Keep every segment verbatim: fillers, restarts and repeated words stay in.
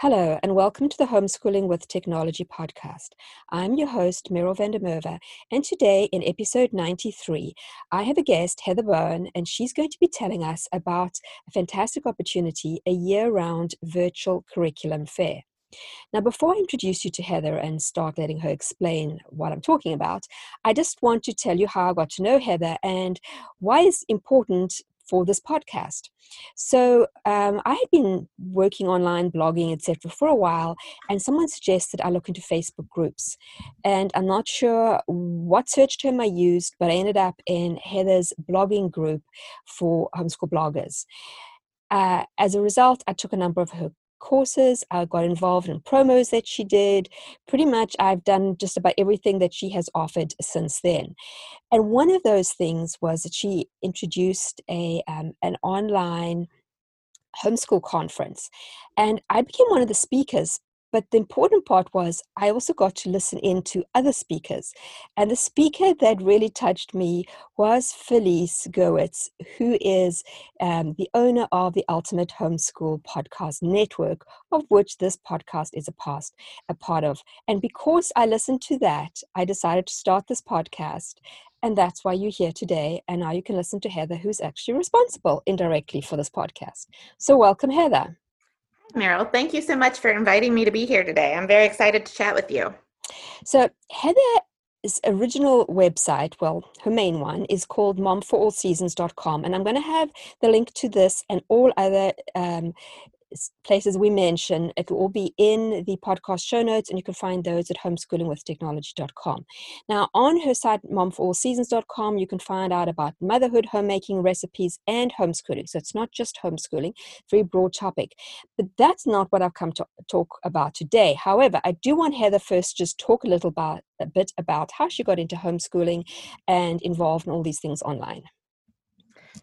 Hello and welcome to the Homeschooling with Technology podcast. I'm your host, Meryl van der Merwe, and today in episode ninety-three, I have a guest, Heather Bowen, and she's going to be telling us about a fantastic opportunity, a year-round virtual curriculum fair. Now, before I introduce you to Heather and start letting her explain what I'm talking about, I just want to tell you how I got to know Heather and why it's important for this podcast. So um, I had been working online, blogging, et cetera for a while, and someone suggested I look into Facebook groups. And I'm not sure what search term I used, but I ended up in Heather's blogging group for homeschool bloggers. Uh, as a result, I took a number of her courses. I got involved in promos that she did. Pretty much I've done just about everything that she has offered since then. And one of those things was that she introduced a um, an online homeschool conference. And I became one of the speakers. But the important part was I also got to listen in to other speakers. And the speaker that really touched me was Felice Goetz, who is um, the owner of the Ultimate Homeschool Podcast Network, of which this podcast is a, past, a part of. And because I listened to that, I decided to start this podcast. And that's why you're here today. And now you can listen to Heather, who's actually responsible indirectly for this podcast. So welcome, Heather. Meryl, thank you so much for inviting me to be here today. I'm very excited to chat with you. So Heather's original website, well, her main one, is called mom for all seasons dot com. And I'm going to have the link to this and all other um, places we mention. It will all be in the podcast show notes, and you can find those at homeschooling with technology dot com. Now, on her site, mom for all seasons dot com, you can find out about motherhood, homemaking, recipes, and homeschooling. So it's not just homeschooling, very broad topic. But that's not what I've come to talk about today. However, I do want Heather first just talk a little about, a bit about how she got into homeschooling and involved in all these things online.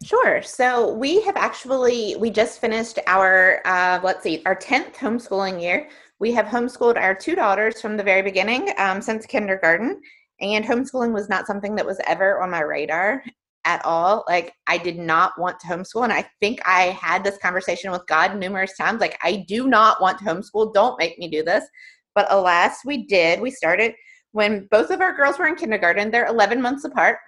Sure. So we have actually, we just finished our, uh, let's see, our tenth homeschooling year. We have homeschooled our two daughters from the very beginning, um, since kindergarten, and homeschooling was not something that was ever on my radar at all. Like, I did not want to homeschool. And I think I had this conversation with God numerous times. Like, I do not want to homeschool. Don't make me do this. But alas, we did. We started when both of our girls were in kindergarten. They're eleven months apart.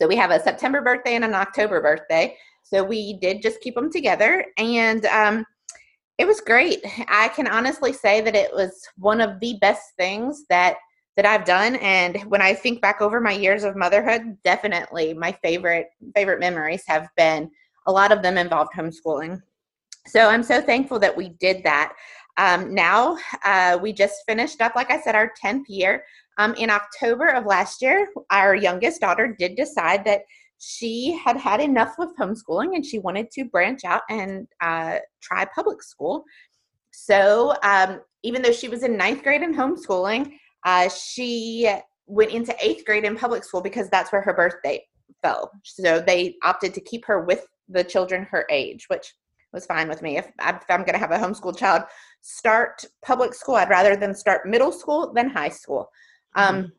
So we have a September birthday and an October birthday. So we did just keep them together. And um, it was great. I can honestly say that it was one of the best things that, that I've done. And when I think back over my years of motherhood, definitely my favorite, favorite memories have been, a lot of them involved homeschooling. So I'm so thankful that we did that. Um, now uh, we just finished up, like I said, our tenth year. Um, in October of last year, our youngest daughter did decide that she had had enough with homeschooling and she wanted to branch out and uh, try public school. So um, even though she was in ninth grade in homeschooling, uh, she went into eighth grade in public school because that's where her birthday fell. So they opted to keep her with the children her age, which was fine with me. If, if I'm going to have a homeschool child start public school, I'd rather them start middle school than high school. Um,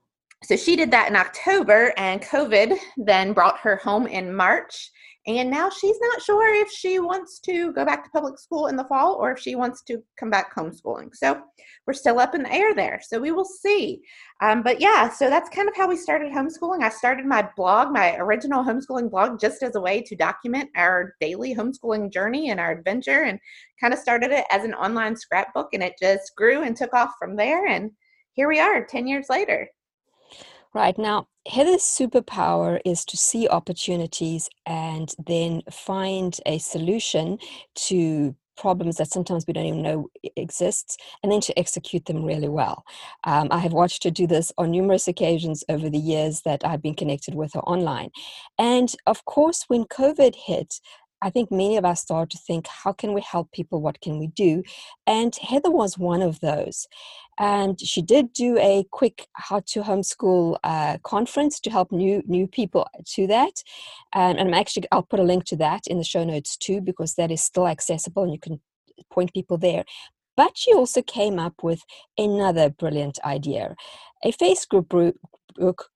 so she did that in October, and COVID then brought her home in March, and now she's not sure if she wants to go back to public school in the fall or if she wants to come back homeschooling. So we're still up in the air there. So we will see. Um, but yeah, so that's kind of how we started homeschooling. I started my blog, my original homeschooling blog, just as a way to document our daily homeschooling journey and our adventure, and kind of started it as an online scrapbook, and it just grew and took off from there. And here we are ten years later. Right. Now, Heather's superpower is to see opportunities and then find a solution to problems that sometimes we don't even know exists, and then to execute them really well. Um, I have watched her do this on numerous occasions over the years that I've been connected with her online. And of course, when COVID hit, I think many of us start to think, how can we help people? What can we do? And Heather was one of those. And she did do a quick how to homeschool uh, conference to help new new people to that. Um, and I'm actually, I'll put a link to that in the show notes too, because that is still accessible and you can point people there. But she also came up with another brilliant idea, a Facebook group,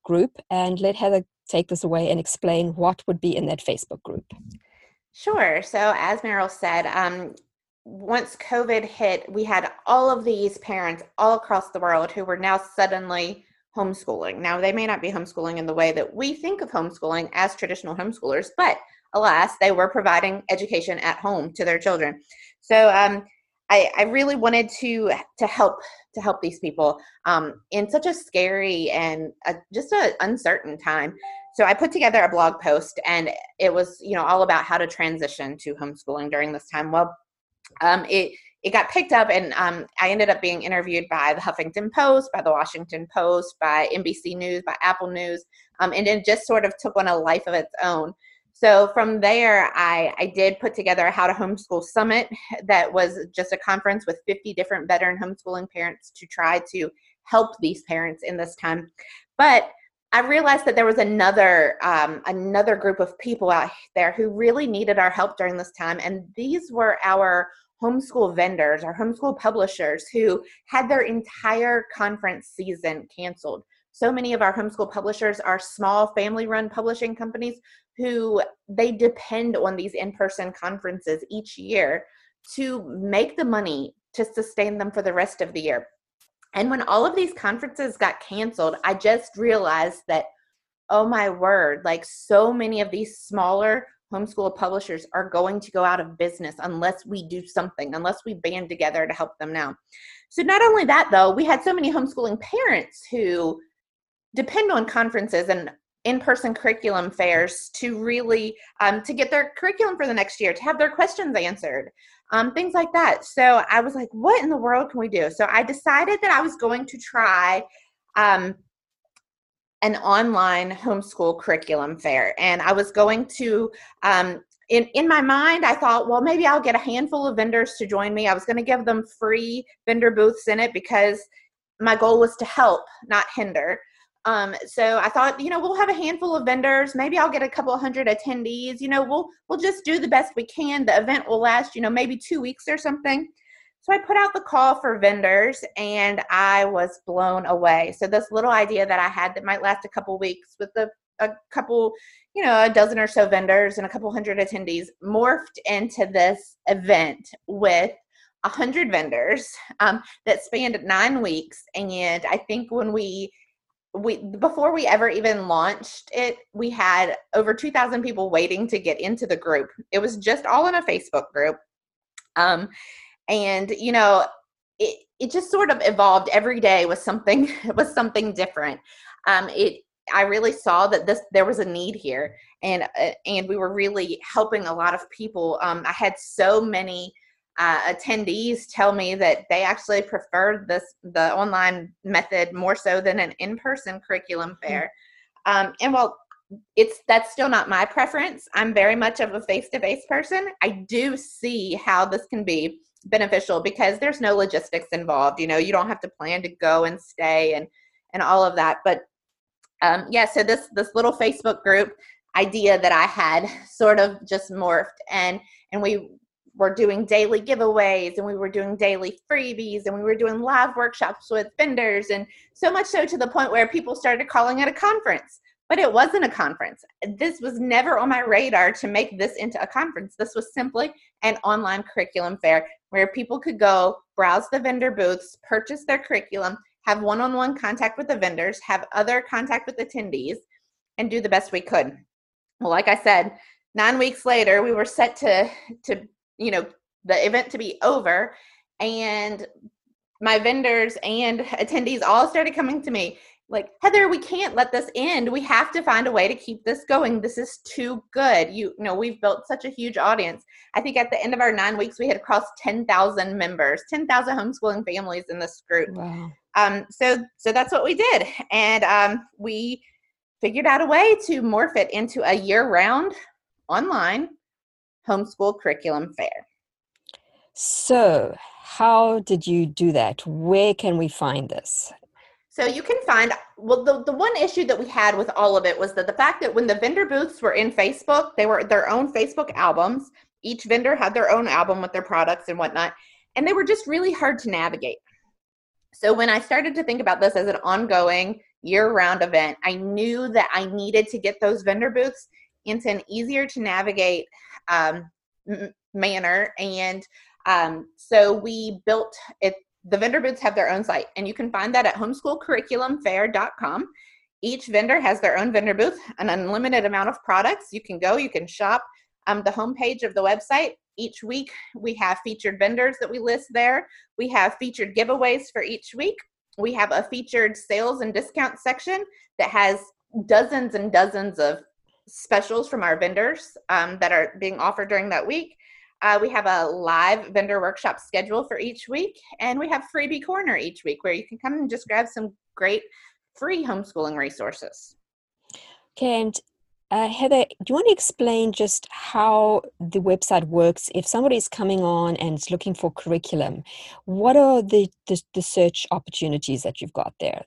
group, and let Heather take this away and explain what would be in that Facebook group. Sure. So as Meryl said, um, once COVID hit, we had all of these parents all across the world who were now suddenly homeschooling. Now, they may not be homeschooling in the way that we think of homeschooling as traditional homeschoolers, but alas, they were providing education at home to their children. So um, I, I really wanted to to help to help these people um, in such a scary and a, just an uncertain time. So I put together a blog post, and it was, you know, all about how to transition to homeschooling during this time. Well, um, it it got picked up, and um, I ended up being interviewed by the Huffington Post, by the Washington Post, by N B C News, by Apple News, um, and it just sort of took on a life of its own. So from there, I, I did put together a How to Homeschool Summit that was just a conference with fifty different veteran homeschooling parents to try to help these parents in this time. But I realized that there was another um, another group of people out there who really needed our help during this time, and these were our homeschool vendors, our homeschool publishers who had their entire conference season canceled. So many of our homeschool publishers are small family-run publishing companies who they depend on these in-person conferences each year to make the money to sustain them for the rest of the year. And when all of these conferences got canceled, I just realized that, oh my word, like so many of these smaller homeschool publishers are going to go out of business unless we do something, unless we band together to help them now. So not only that, though, we had so many homeschooling parents who depend on conferences and in-person curriculum fairs to really, um, to get their curriculum for the next year, to have their questions answered, um, things like that. So I was like, what in the world can we do? So I decided that I was going to try um, an online homeschool curriculum fair. And I was going to, um, in, in my mind, I thought, well, maybe I'll get a handful of vendors to join me. I was going to give them free vendor booths in it because my goal was to help, not hinder. Um, so I thought, you know, we'll have a handful of vendors. Maybe I'll get a couple hundred attendees. You know, we'll we'll just do the best we can. The event will last, you know, maybe two weeks or something. So I put out the call for vendors, and I was blown away. So this little idea that I had that might last a couple weeks with a, a couple, you know, a dozen or so vendors and a couple hundred attendees morphed into this event with a hundred vendors um, that spanned nine weeks. And I think when we We before we ever even launched it, we had over two thousand people waiting to get into the group. It was just all in a Facebook group. Um, and, you know, it, it just sort of evolved. Every day was something, was something different. Um, it, I really saw that this, there was a need here, and, uh, and we were really helping a lot of people. Um, I had so many Uh, attendees tell me that they actually preferred this, the online method more so than an in-person curriculum fair. Um, and while it's, that's still not my preference, I'm very much of a face-to-face person. I do see how this can be beneficial because there's no logistics involved. You know, you don't have to plan to go and stay and, and all of that. But um, yeah, so this, this little Facebook group idea that I had sort of just morphed, and, and we, we're doing daily giveaways, and we were doing daily freebies, and we were doing live workshops with vendors, and so much so to the point where people started calling it a conference, but it wasn't a conference. This was never on my radar to make this into a conference. This was simply an online curriculum fair where people could go browse the vendor booths, purchase their curriculum, have one-on-one contact with the vendors, have other contact with attendees, and do the best we could. Well, like I said, nine weeks later, we were set to, to, you know, the event to be over, and my vendors and attendees all started coming to me like, Heather, we can't let this end. We have to find a way to keep this going. This is too good. You, you know, we've built such a huge audience. I think at the end of our nine weeks, we had crossed ten thousand members, ten thousand homeschooling families in this group. Wow. Um, so, so that's what we did. And um, we figured out a way to morph it into a year round online Homeschool Curriculum Fair. So how did you do that? Where can we find this? So you can find, well, the, the one issue that we had with all of it was that the fact that when the vendor booths were in Facebook, they were their own Facebook albums. Each vendor had their own album with their products and whatnot, and they were just really hard to navigate. So when I started to think about this as an ongoing year-round event, I knew that I needed to get those vendor booths into an easier to navigate um, m- manner. And um, so we built it. The vendor booths have their own site, and you can find that at homeschool curriculum fair dot com. Each vendor has their own vendor booth, an unlimited amount of products. You can go, you can shop. Um, the homepage of the website, each week we have featured vendors that we list there. We have featured giveaways for each week. We have a featured sales and discount section that has dozens and dozens of specials from our vendors um, that are being offered during that week. Uh, we have a live vendor workshop schedule for each week, and we have Freebie Corner each week where you can come and just grab some great free homeschooling resources. Okay, and uh, Heather, do you want to explain just how the website works? If somebody's coming on and is looking for curriculum, what are the, the, the search opportunities that you've got there?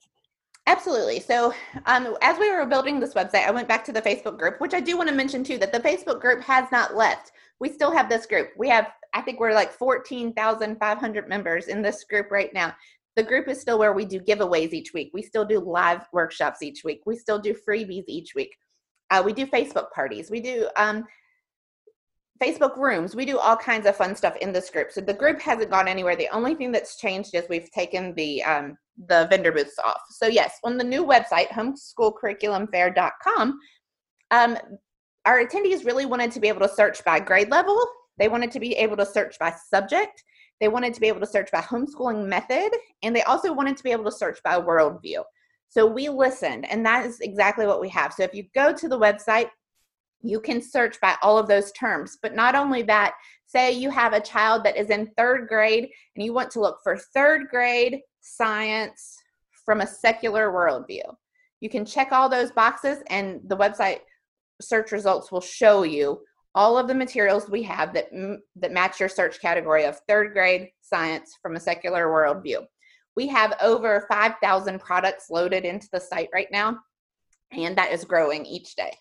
Absolutely. So um, as we were building this website, I went back to the Facebook group, which I do want to mention too, that the Facebook group has not left. We still have this group. We have, I think we're like fourteen thousand five hundred members in this group right now. The group is still where we do giveaways each week. We still do live workshops each week. We still do freebies each week. Uh, we do Facebook parties. We do um, Facebook rooms. We do all kinds of fun stuff in this group. So the group hasn't gone anywhere. The only thing that's changed is we've taken the um, the vendor booths off. So yes, on the new website, homeschool curriculum fair dot com, um, our attendees really wanted to be able to search by grade level. They wanted to be able to search by subject. They wanted to be able to search by homeschooling method. And they also wanted to be able to search by worldview. So we listened, and that is exactly what we have. So if you go to the website, you can search by all of those terms. But not only that, say you have a child that is in third grade and you want to look for third grade science from a secular worldview. You can check all those boxes, and the website search results will show you all of the materials we have that, that match your search category of third grade science from a secular worldview. We have over five thousand products loaded into the site right now, and that is growing each day.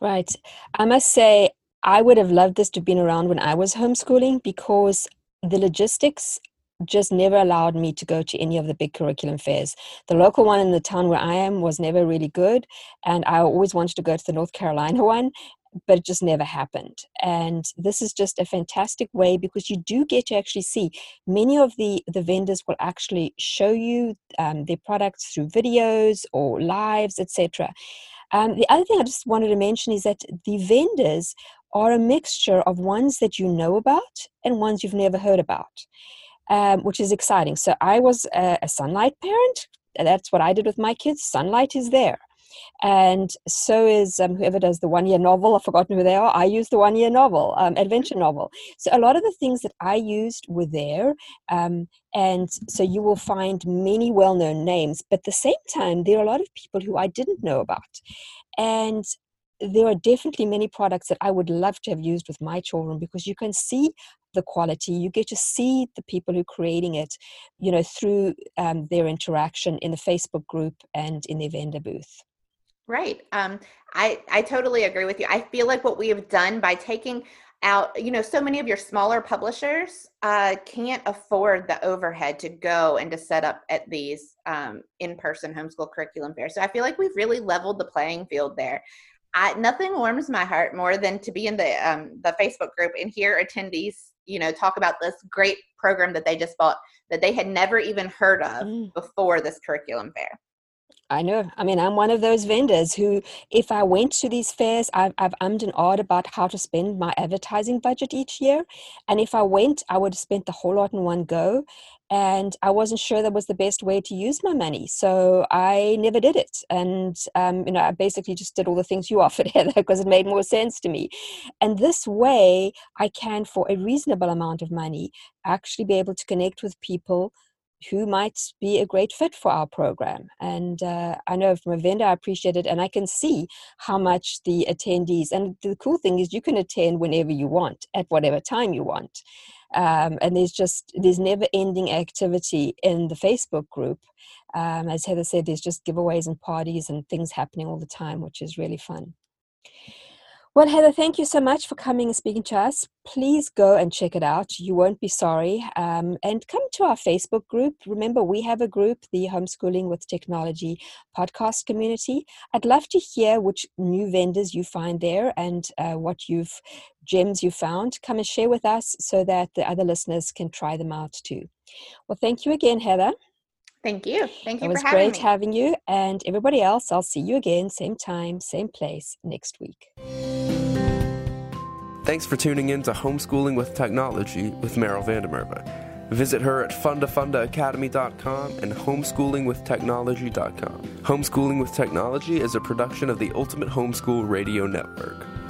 Right. I must say, I would have loved this to have been around when I was homeschooling, because the logistics just never allowed me to go to any of the big curriculum fairs. The local one in the town where I am was never really good, and I always wanted to go to the North Carolina one, but it just never happened. And this is just a fantastic way, because you do get to actually see many of the, the vendors will actually show you um, their products through videos or lives, et cetera. Um, the other thing I just wanted to mention is that the vendors are a mixture of ones that you know about and ones you've never heard about, um, which is exciting. So I was a, a Sunlight parent. That's what I did with my kids. Sunlight is there. And so is um, whoever does the one-year novel. I've forgotten who they are. I use the one-year novel, um, adventure novel. So a lot of the things that I used were there. Um, and so you will find many well-known names. But at the same time, there are a lot of people who I didn't know about. And there are definitely many products that I would love to have used with my children, because you can see the quality. You get to see the people who are creating it, you know, through um, their interaction in the Facebook group and in their vendor booth. Right. Um, I, I totally agree with you. I feel like what we have done by taking out, you know, so many of your smaller publishers uh, can't afford the overhead to go and to set up at these um, in-person homeschool curriculum fairs. So I feel like we've really leveled the playing field there. I, nothing warms my heart more than to be in the um, the Facebook group and hear attendees, you know, talk about this great program that they just bought that they had never even heard of mm. before this curriculum fair. I know. I mean, I'm one of those vendors who, if I went to these fairs, I've, I've ummed and ahed about how to spend my advertising budget each year. And if I went, I would have spent the whole lot in one go. And I wasn't sure that was the best way to use my money. So I never did it. And, um, you know, I basically just did all the things you offered, Heather, because it made more sense to me. And this way, I can, for a reasonable amount of money, actually be able to connect with people who might be a great fit for our program. And uh, I know from a vendor, I appreciate it. And I can see how much the attendees, and the cool thing is you can attend whenever you want, at whatever time you want. Um, and there's just, there's never ending activity in the Facebook group. Um, as Heather said, there's just giveaways and parties and things happening all the time, which is really fun. Well, Heather, thank you so much for coming and speaking to us. Please go and check it out. You won't be sorry. Um, and come to our Facebook group. Remember, we have a group, the Homeschooling with Technology podcast community. I'd love to hear which new vendors you find there and uh, what you've gems you found. Come and share with us so that the other listeners can try them out too. Well, thank you again, Heather. Thank you. Thank you for having me. It was great having you. And everybody else, I'll see you again, same time, same place next week. Thanks for tuning in to Homeschooling with Technology with Meryl van der Merwe. Visit her at funda funda academy dot com and homeschooling with technology dot com. Homeschooling with Technology is a production of the Ultimate Homeschool Radio Network.